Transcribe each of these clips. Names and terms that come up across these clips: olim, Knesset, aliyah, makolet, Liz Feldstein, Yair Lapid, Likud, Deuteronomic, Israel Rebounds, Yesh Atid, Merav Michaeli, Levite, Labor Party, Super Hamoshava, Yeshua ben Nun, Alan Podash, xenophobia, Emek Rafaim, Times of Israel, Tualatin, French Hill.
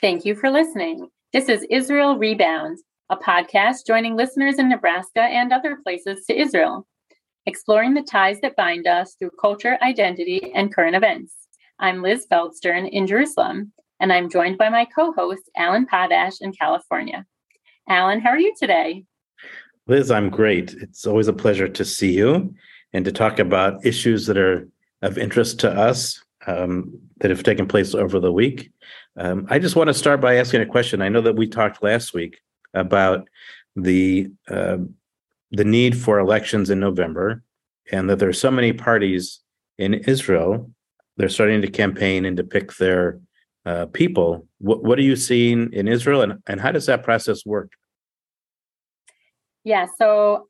Thank you for listening. This is Israel Rebounds, a podcast joining listeners in Nebraska and other places to Israel, exploring the ties that bind us through culture, identity, and current events. I'm Liz Feldstein in Jerusalem, and I'm joined by my co-host, Alan Podash in California. Alan, how are you today? Liz, I'm great. It's always a pleasure to see you and to talk about issues that are of interest to us that have taken place over the week. I just want to start by asking a question. I know that we talked last week about the need for elections in November, and that there are so many parties in Israel, they're starting to campaign and to pick their people. What are you seeing in Israel, and how does that process work? Yeah, so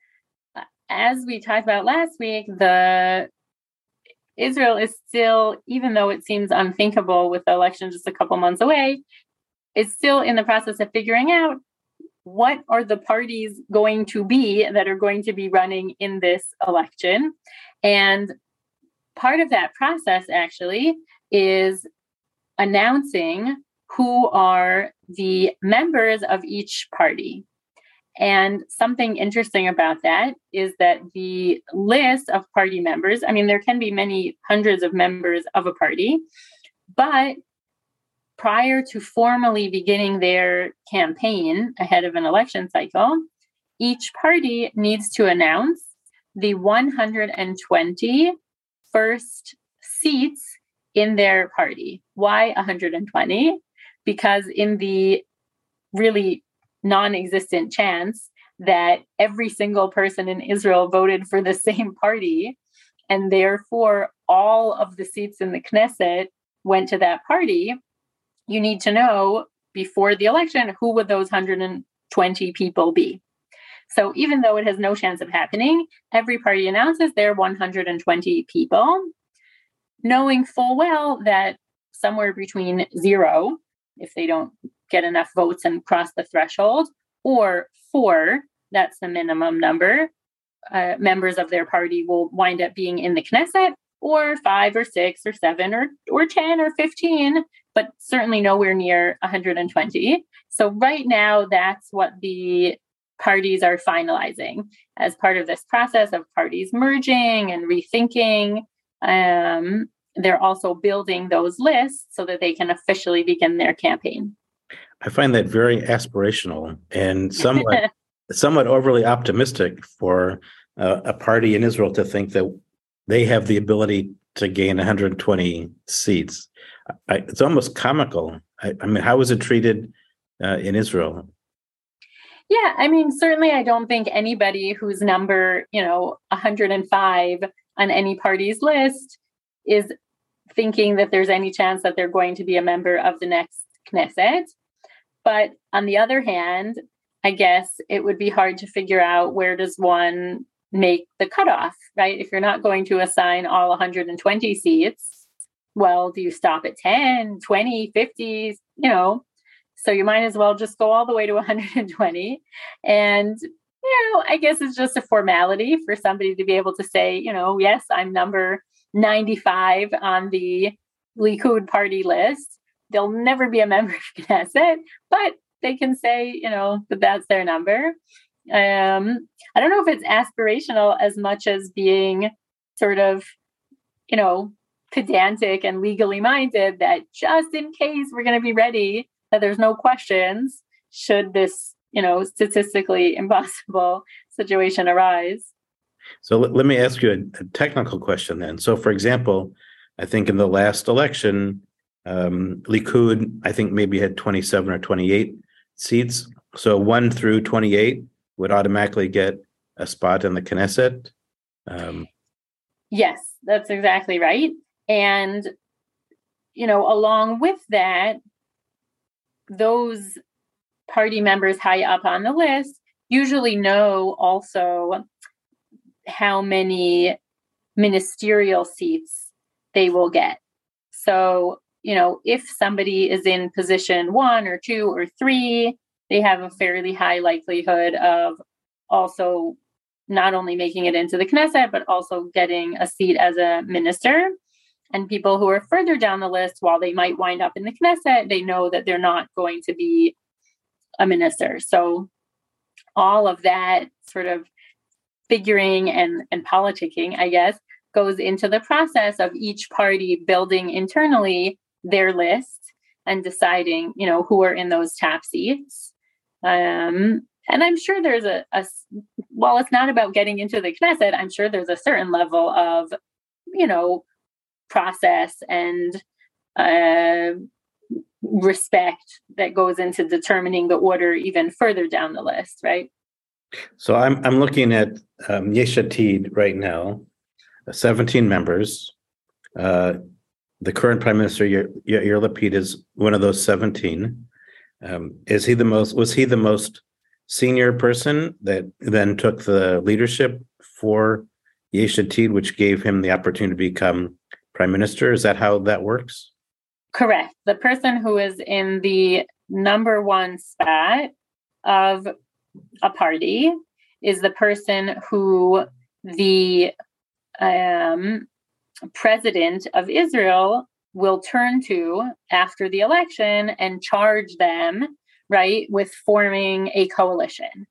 as we talked about last week, Israel is still, even though it seems unthinkable with the election just a couple months away, is still in the process of figuring out what are the parties going to be that are going to be running in this election. And part of that process actually is announcing who are the members of each party. And something interesting about that is that the list of party members, I mean, there can be many hundreds of members of a party, but prior to formally beginning their campaign ahead of an election cycle, each party needs to announce the 120 first seats in their party. Why 120? Because in the really non-existent chance that every single person in Israel voted for the same party, and therefore all of the seats in the Knesset went to that party, you need to know before the election, who would those 120 people be? So even though it has no chance of happening, every party announces their 120 people, knowing full well that somewhere between zero, if they don't get enough votes and cross the threshold, or four, that's the minimum number, members of their party will wind up being in the Knesset, or 5 or 6 or 7 or 10 or 15, but certainly nowhere near 120. So right now, that's what the parties are finalizing as part of this process of parties merging and rethinking. They're also building those lists so that they can officially begin their campaign. I find that very aspirational and somewhat overly optimistic for a party in Israel to think that they have the ability to gain 120 seats. It's almost comical. I mean, how is it treated in Israel? Yeah, I mean, certainly I don't think anybody whose number, 105 on any party's list is thinking that there's any chance that they're going to be a member of the next Knesset. But on the other hand, I guess it would be hard to figure out where does one make the cutoff, right? If you're not going to assign all 120 seats, well, do you stop at 10, 20, 50, So you might as well just go all the way to 120. And, I guess it's just a formality for somebody to be able to say, yes, I'm number 95 on the Likud party list. They'll never be a member of Knesset, but they can say, that that's their number. I don't know if it's aspirational as much as being sort of, pedantic and legally minded that just in case we're going to be ready, that there's no questions should this, statistically impossible situation arise. So let me ask you a technical question then. So, for example, I think in the last election, Likud, I think maybe had 27 or 28 seats. So 1 through 28 would automatically get a spot in the Knesset. Yes, that's exactly right. And, along with that, those party members high up on the list usually know also how many ministerial seats they will get. So, if somebody is in position 1 or 2 or 3, they have a fairly high likelihood of also not only making it into the Knesset, but also getting a seat as a minister. And people who are further down the list, while they might wind up in the Knesset, they know that they're not going to be a minister. So all of that sort of figuring and politicking, I guess, goes into the process of each party building internally their list and deciding, you know, who are in those top seats. And I'm sure there's while it's not about getting into the Knesset, I'm sure there's a certain level of, you know, process and respect that goes into determining the order even further down the list, right? So I'm looking at Yesh Atid right now, 17 members. The current prime minister, Yair Lapid, is one of those 17. Was he the most senior person that then took the leadership for Yesh Atid, which gave him the opportunity to become prime minister? Is that how that works? Correct. The person who is in the number one spot of a party is the person who the president of Israel will turn to after the election and charge them, right, with forming a coalition.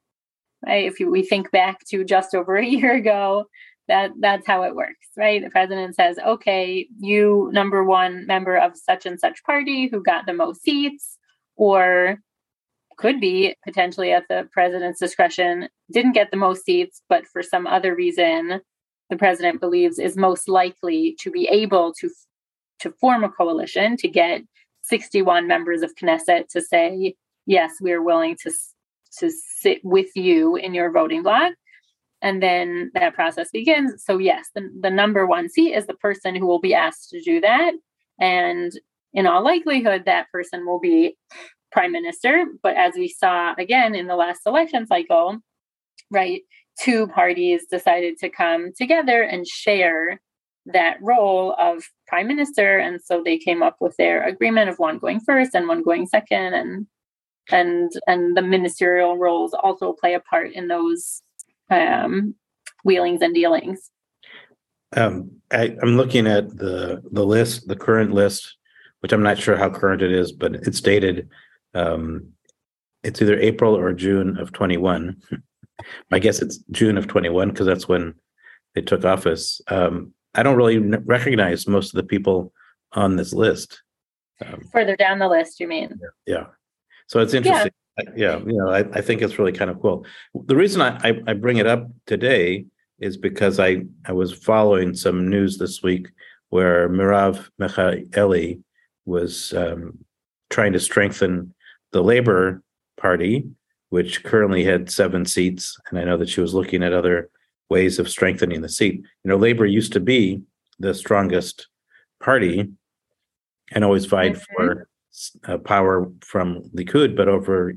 Right? If we think back to just over a year ago, that's how it works, right? The president says, okay, you number one member of such and such party who got the most seats, or could be potentially at the president's discretion, didn't get the most seats, but for some other reason, the president believes is most likely to be able to form a coalition, to get 61 members of Knesset to say, yes, we're willing to sit with you in your voting block. And then that process begins. So yes, the number one seat is the person who will be asked to do that. And in all likelihood, that person will be prime minister. But as we saw again in the last election cycle, right, two parties decided to come together and share that role of prime minister. And so they came up with their agreement of one going first and one going second. And the ministerial roles also play a part in those wheelings and dealings. I'm looking at the list, the current list, which I'm not sure how current it is, but it's dated. It's either April or June of 21. I guess it's June of 21 because that's when they took office. I don't really recognize most of the people on this list. Further down the list, you mean? Yeah. So it's interesting. Yeah. Yeah, you know, I think it's really kind of cool. The reason I bring it up today is because I was following some news this week where Merav Michaeli was trying to strengthen the Labor Party, which currently had 7 seats. And I know that she was looking at other ways of strengthening the seat. You know, Labor used to be the strongest party and always vied for power from Likud, but over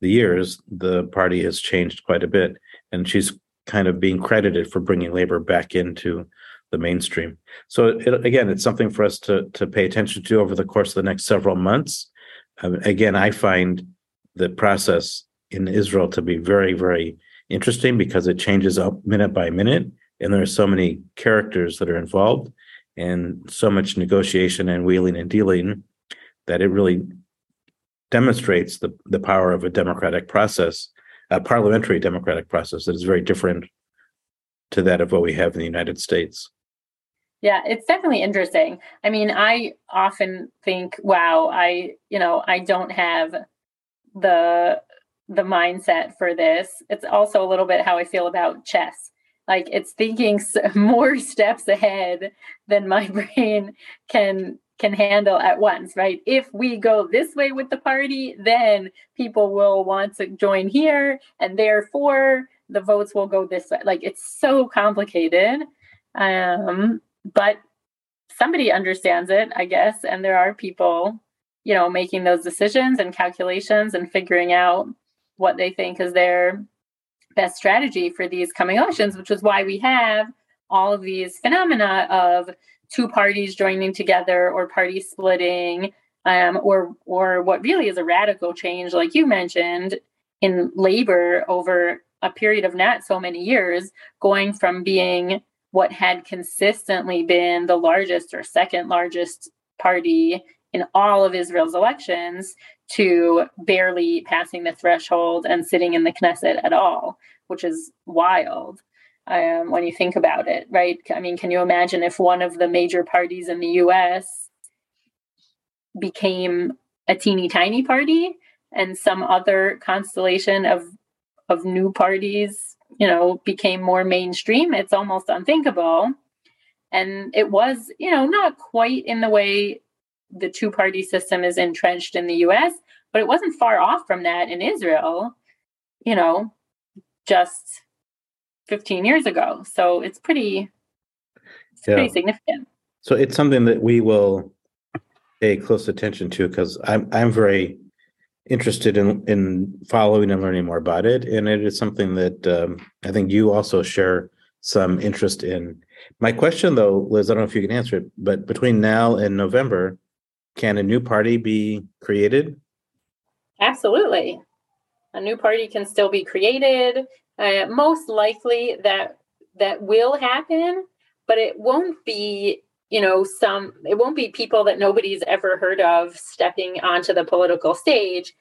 the years, the party has changed quite a bit, and she's kind of being credited for bringing labor back into the mainstream. So again, it's something for us to pay attention to over the course of the next several months. Again, I find the process in Israel to be very, very interesting because it changes up minute by minute, and there are so many characters that are involved and so much negotiation and wheeling and dealing that it really demonstrates the power of a democratic process, a parliamentary democratic process that is very different to that of what we have in the United States. Yeah, it's definitely interesting. I mean, I often think, wow, I don't have the mindset for this. It's also a little bit how I feel about chess. Like, it's thinking more steps ahead than my brain can handle at once, right? If we go this way with the party, then people will want to join here, and therefore the votes will go this way. Like, it's so complicated, but somebody understands it, I guess. And there are people, you know, making those decisions and calculations and figuring out what they think is their best strategy for these coming elections, which is why we have all of these phenomena of two parties joining together or party splitting, or what really is a radical change, like you mentioned, in labor over a period of not so many years, going from being what had consistently been the largest or second largest party in all of Israel's elections to barely passing the threshold and sitting in the Knesset at all, which is wild when you think about it, right? I mean, can you imagine if one of the major parties in the U.S. became a teeny tiny party and some other constellation of new parties, you know, became more mainstream? It's almost unthinkable. And it was, you know, not quite in the way the two-party system is entrenched in the U.S., but it wasn't far off from that in Israel, you know, just 15 years ago. So it's pretty significant. So it's something that we will pay close attention to, because I'm very interested in following and learning more about it. And it is something that I think you also share some interest in. My question, though, Liz, I don't know if you can answer it, but between now and November, can a new party be created? Absolutely. A new party can still be created. Most likely that will happen, but it won't be, you know, it won't be people that nobody's ever heard of stepping onto the political stage.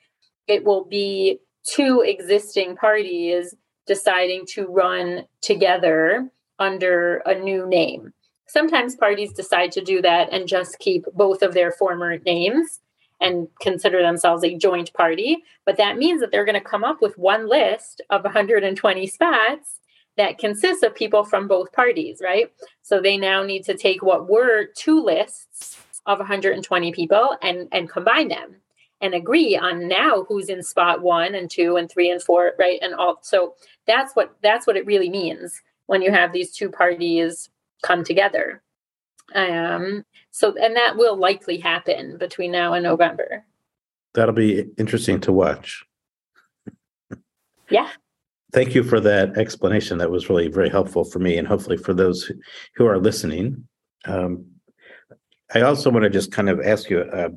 It will be two existing parties deciding to run together under a new name. Sometimes parties decide to do that and just keep both of their former names and consider themselves a joint party. But that means that they're going to come up with one list of 120 spots that consists of people from both parties, right? So they now need to take what were two lists of 120 people and combine them and agree on now who's in spot 1 and 2 and 3 and 4, right? And all. So that's what it really means when you have these two parties come together. And that will likely happen between now and November. That'll be interesting to watch. Yeah. Thank you for that explanation. That was really very helpful for me and hopefully for those who are listening. I also want to just kind of ask you a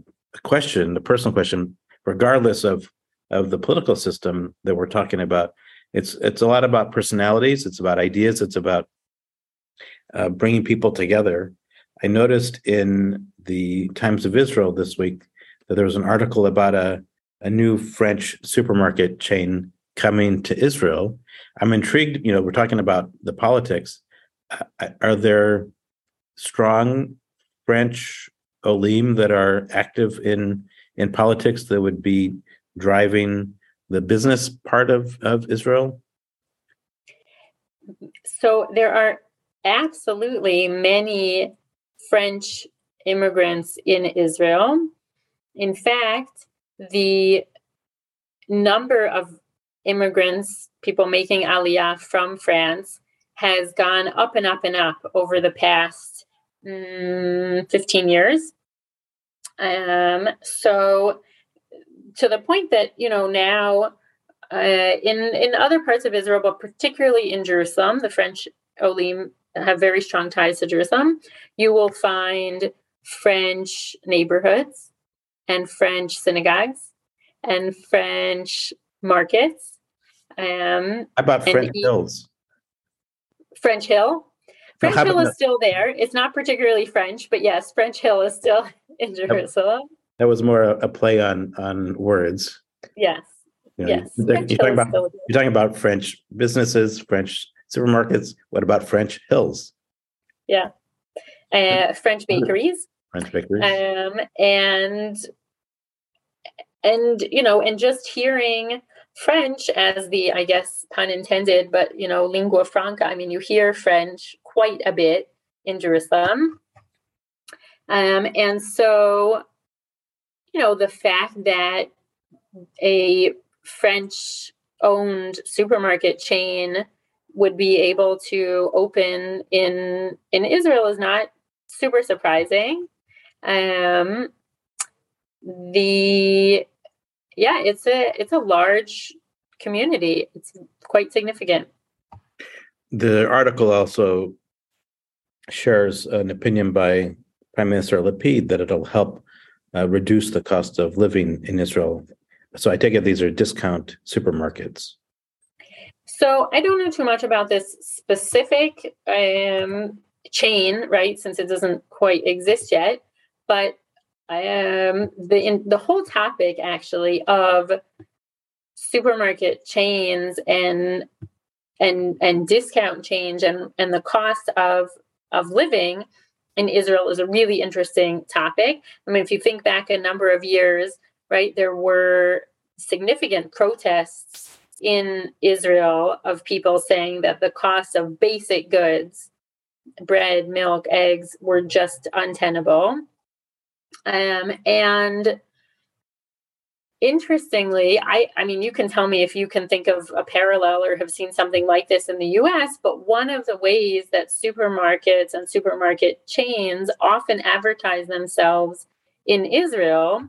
question, a personal question, regardless of the political system that we're talking about. It's a lot about personalities. It's about ideas. It's about bringing people together. I noticed in the Times of Israel this week that there was an article about a new French supermarket chain coming to Israel. I'm intrigued. You know, we're talking about the politics. Are there strong French olim that are active in politics that would be driving the business part of Israel? So there are absolutely many French immigrants in Israel. In fact, the number of immigrants, people making aliyah from France, has gone up and up and up over the past 15 years. So to the point that, you know, now in other parts of Israel, but particularly in Jerusalem, the French olim have very strong ties to Jerusalem. You will find French neighborhoods and French synagogues and French markets. How about French Hills? French Hill? French Hill is still there. It's not particularly French, but yes, French Hill is still in Jerusalem. That was more a play on words. Yes. You know, yes. You're talking about French businesses, French supermarkets. What about French Hills? Yeah. French bakeries. French bakeries. And you know, and just hearing French as the, I guess, pun intended, but, you know, lingua franca. I mean, you hear French quite a bit in Jerusalem. And so, you know, the fact that a French-owned supermarket chain would be able to open in Israel is not super surprising. It's a large community. It's quite significant. The article also shares an opinion by Prime Minister Lapid that it'll help reduce the cost of living in Israel. So I take it these are discount supermarkets. So I don't know too much about this specific chain, right, since it doesn't quite exist yet. But the whole topic, actually, of supermarket chains and discount change and the cost of living in Israel is a really interesting topic. I mean, if you think back a number of years, right, there were significant protests in Israel of people saying that the cost of basic goods, bread, milk, eggs, were just untenable. And interestingly, I mean, you can tell me if you can think of a parallel or have seen something like this in the U.S., but one of the ways that supermarkets and supermarket chains often advertise themselves in Israel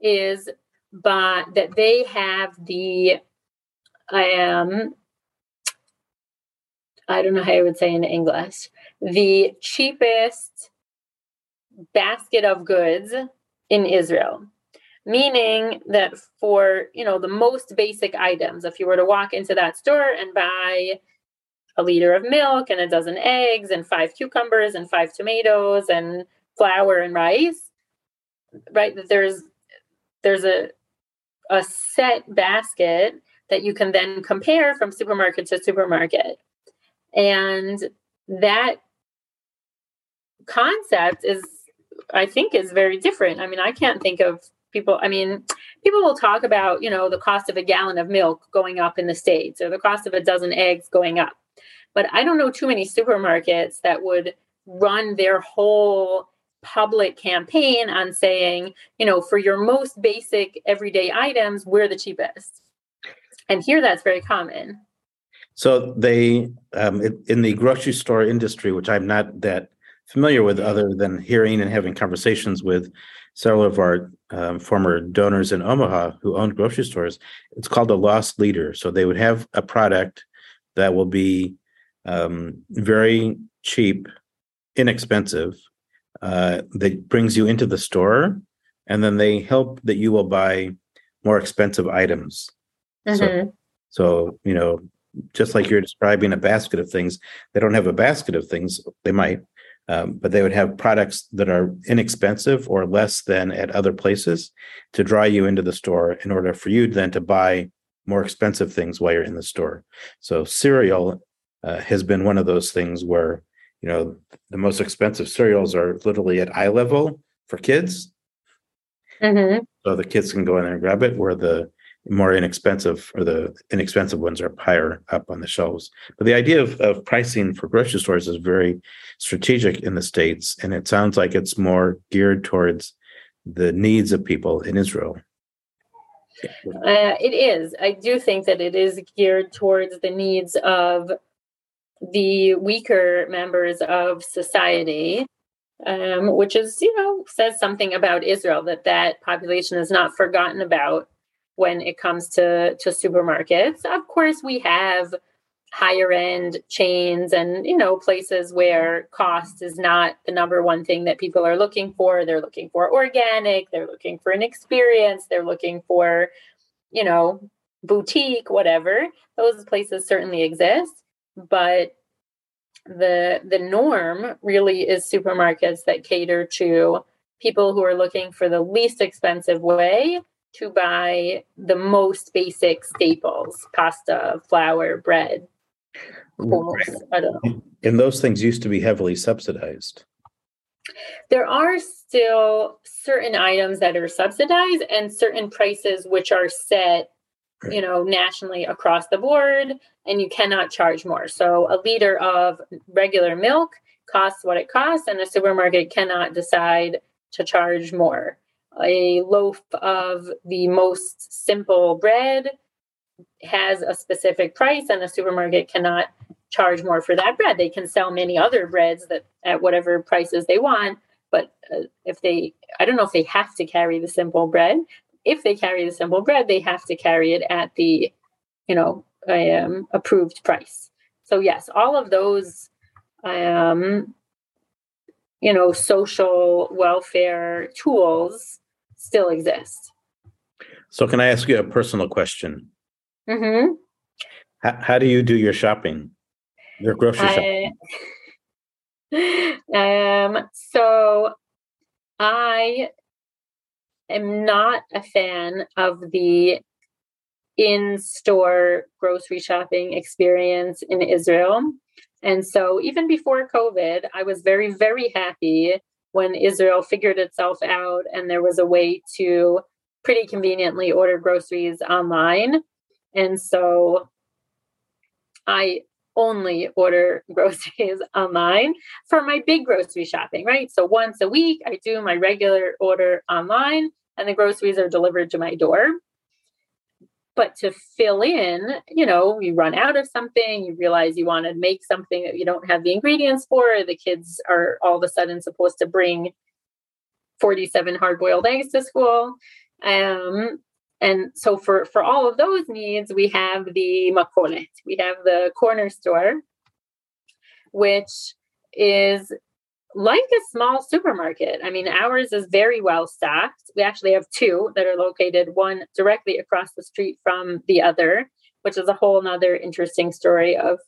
is by that they have the I don't know how I would say in English, the cheapest basket of goods in Israel, meaning that for, you know, the most basic items, if you were to walk into that store and buy a liter of milk and a dozen eggs and 5 cucumbers and 5 tomatoes and flour and rice, right, that there's a set basket that you can then compare from supermarket to supermarket. And that concept is, I think, is very different. I mean, I can't think of people, I mean, people will talk about, you know, the cost of a gallon of milk going up in the States or the cost of a dozen eggs going up. But I don't know too many supermarkets that would run their whole public campaign on saying, you know, for your most basic everyday items, we're the cheapest. And here that's very common. So they, in the grocery store industry, which I'm not that familiar with other than hearing and having conversations with several of our former donors in Omaha who owned grocery stores, it's called a loss leader. So they would have a product that will be very cheap, inexpensive, that brings you into the store, and then they help that you will buy more expensive items. Mm-hmm. So, you know, just like you're describing a basket of things, they don't have a basket of things. They might, but they would have products that are inexpensive or less than at other places to draw you into the store in order for you then to buy more expensive things while you're in the store. So cereal has been one of those things where, you know, the most expensive cereals are literally at eye level for kids. Mm-hmm. So the kids can go in there and grab it, where the more inexpensive or the inexpensive ones are higher up on the shelves. But the idea of pricing for grocery stores is very strategic in the States, and it sounds like it's more geared towards the needs of people in Israel. It is. I do think that it is geared towards the needs of the weaker members of society, which is, you know, says something about Israel, that that population is not forgotten about when it comes to supermarkets. Of course, we have higher end chains and, you know, places where cost is not the number one thing that people are looking for. They're looking for organic, they're looking for an experience, they're looking for, you know, boutique, whatever. Those places certainly exist. But the norm really is supermarkets that cater to people who are looking for the least expensive way to buy the most basic staples: pasta, flour, bread. I don't know. And those things used to be heavily subsidized. There are still certain items that are subsidized and certain prices which are set, you know, nationally across the board, and you cannot charge more. So a liter of regular milk costs what it costs, and a supermarket cannot decide to charge more. A loaf of the most simple bread has a specific price, and a supermarket cannot charge more for that bread. They can sell many other breads that at whatever prices they want, but if they, I don't know if they have to carry the simple bread. If they carry the simple bread, they have to carry it at the, you know, approved price. So yes, all of those, you know, social welfare tools still exist. So can I ask you a personal question? Mm-hmm. How do you do your shopping, your grocery shopping? So I am not a fan of the in-store grocery shopping experience in Israel. And so even before COVID, I was very, very happy when Israel figured itself out and there was a way to pretty conveniently order groceries online. And so I only order groceries online for my big grocery shopping, right? So once a week, I do my regular order online and the groceries are delivered to my door. But to fill in, you know, you run out of something, you realize you want to make something that you don't have the ingredients for. The kids are all of a sudden supposed to bring 47 hard-boiled eggs to school. And so for all of those needs, we have the makolet. We have the corner store, which is like a small supermarket. I mean, ours is very well stocked. We actually have two that are located, one directly across the street from the other, which is a whole nother interesting story of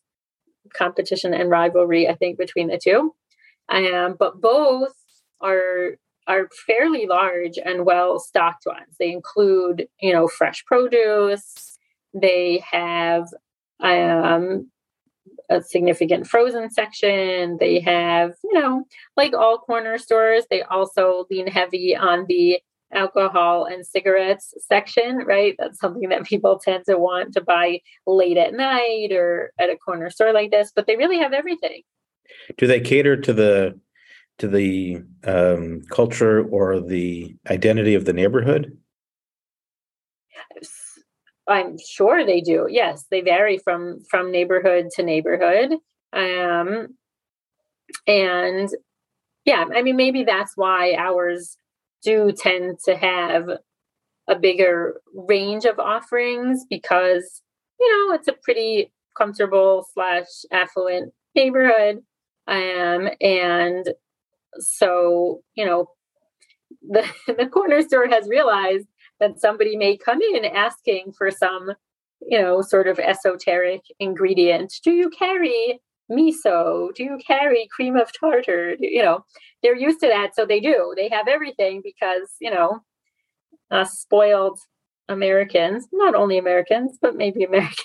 competition and rivalry, I think, between the two. But both are fairly large and well-stocked ones. They include, you know, fresh produce. They have a significant frozen section. They have, you know, like all corner stores, they also lean heavy on the alcohol and cigarettes section, right? That's something that people tend to want to buy late at night or at a corner store like this, but they really have everything. Do they cater to the culture or the identity of the neighborhood? I'm sure they do. Yes, they vary from neighborhood to neighborhood. And yeah, I mean, maybe that's why ours do tend to have a bigger range of offerings because, you know, it's a pretty comfortable / affluent neighborhood. And so, you know, the corner store has realized that somebody may come in asking for some, you know, sort of esoteric ingredient. Do you carry miso? Do you carry cream of tartar? You know, they're used to that. So they do. They have everything because, you know, spoiled Americans, not only Americans, but maybe Americans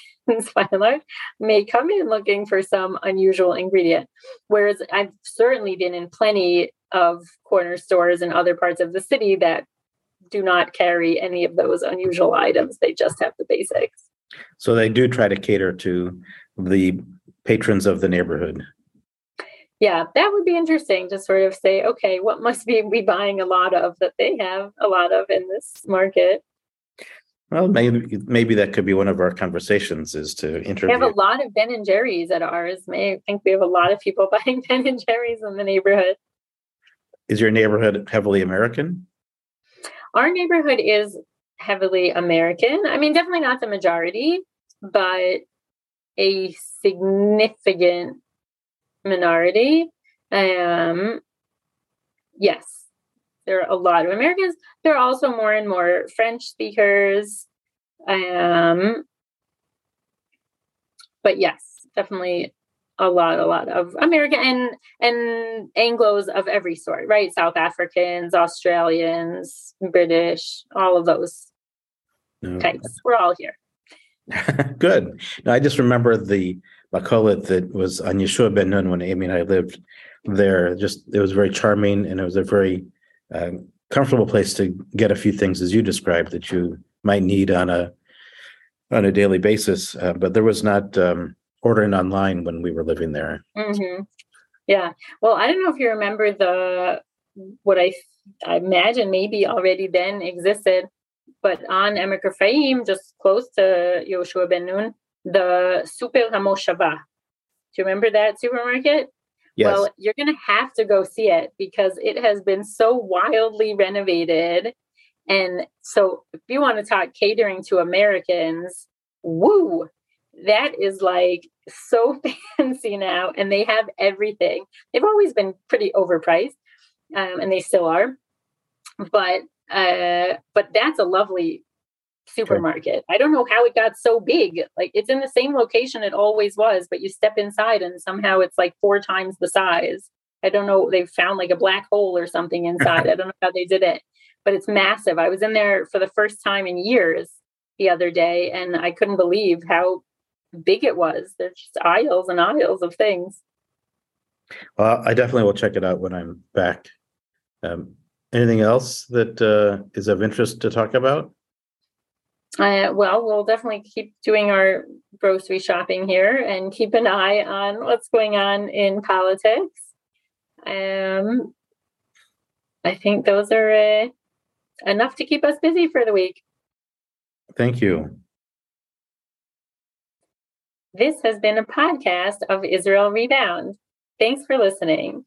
by and large, may come in looking for some unusual ingredient. Whereas I've certainly been in plenty of corner stores in other parts of the city that do not carry any of those unusual items. They just have the basics. So they do try to cater to the patrons of the neighborhood. Yeah, that would be interesting to sort of say, okay, what must we be buying a lot of that they have a lot of in this market? Well, maybe that could be one of our conversations is to interview. We have a lot of Ben and Jerry's at ours. I think we have a lot of people buying Ben and Jerry's in the neighborhood. Is your neighborhood heavily American? Our neighborhood is heavily American. I mean, definitely not the majority, but a significant minority. Yes. There are a lot of Americans. There are also more and more French speakers. But yes, definitely a lot of American and Anglos of every sort, right? South Africans, Australians, British, all of those types. We're all here. Good. Now, I just remember the makolet that was on Yeshua ben Nun when Amy and I lived there. It was very charming and it was a very comfortable place to get a few things, as you described, that you might need on a daily basis. But there was not ordering online when we were living there. Mm-hmm. Yeah. Well, I don't know if you remember what I imagine maybe already then existed, but on Emek Rafaim, just close to Yeshua ben Nun, the Super Hamoshava. Do you remember that supermarket? Yes. Well, you're going to have to go see it because it has been so wildly renovated. And so if you want to talk catering to Americans, woo, that is like so fancy now. And they have everything. They've always been pretty overpriced and they still are. But that's a lovely supermarket. I don't know how it got so big. Like, it's in the same location it always was, but you step inside and somehow it's like 4 times the size. I don't know. They found like a black hole or something inside. I don't know how they did it, but it's massive. I was in there for the first time in years the other day, and I couldn't believe how big it was. There's just aisles and aisles of things. Well, I definitely will check it out when I'm back. Anything else that is of interest to talk about? Well, we'll definitely keep doing our grocery shopping here and keep an eye on what's going on in politics. I think those are enough to keep us busy for the week. Thank you. This has been a podcast of Israel Rebound. Thanks for listening.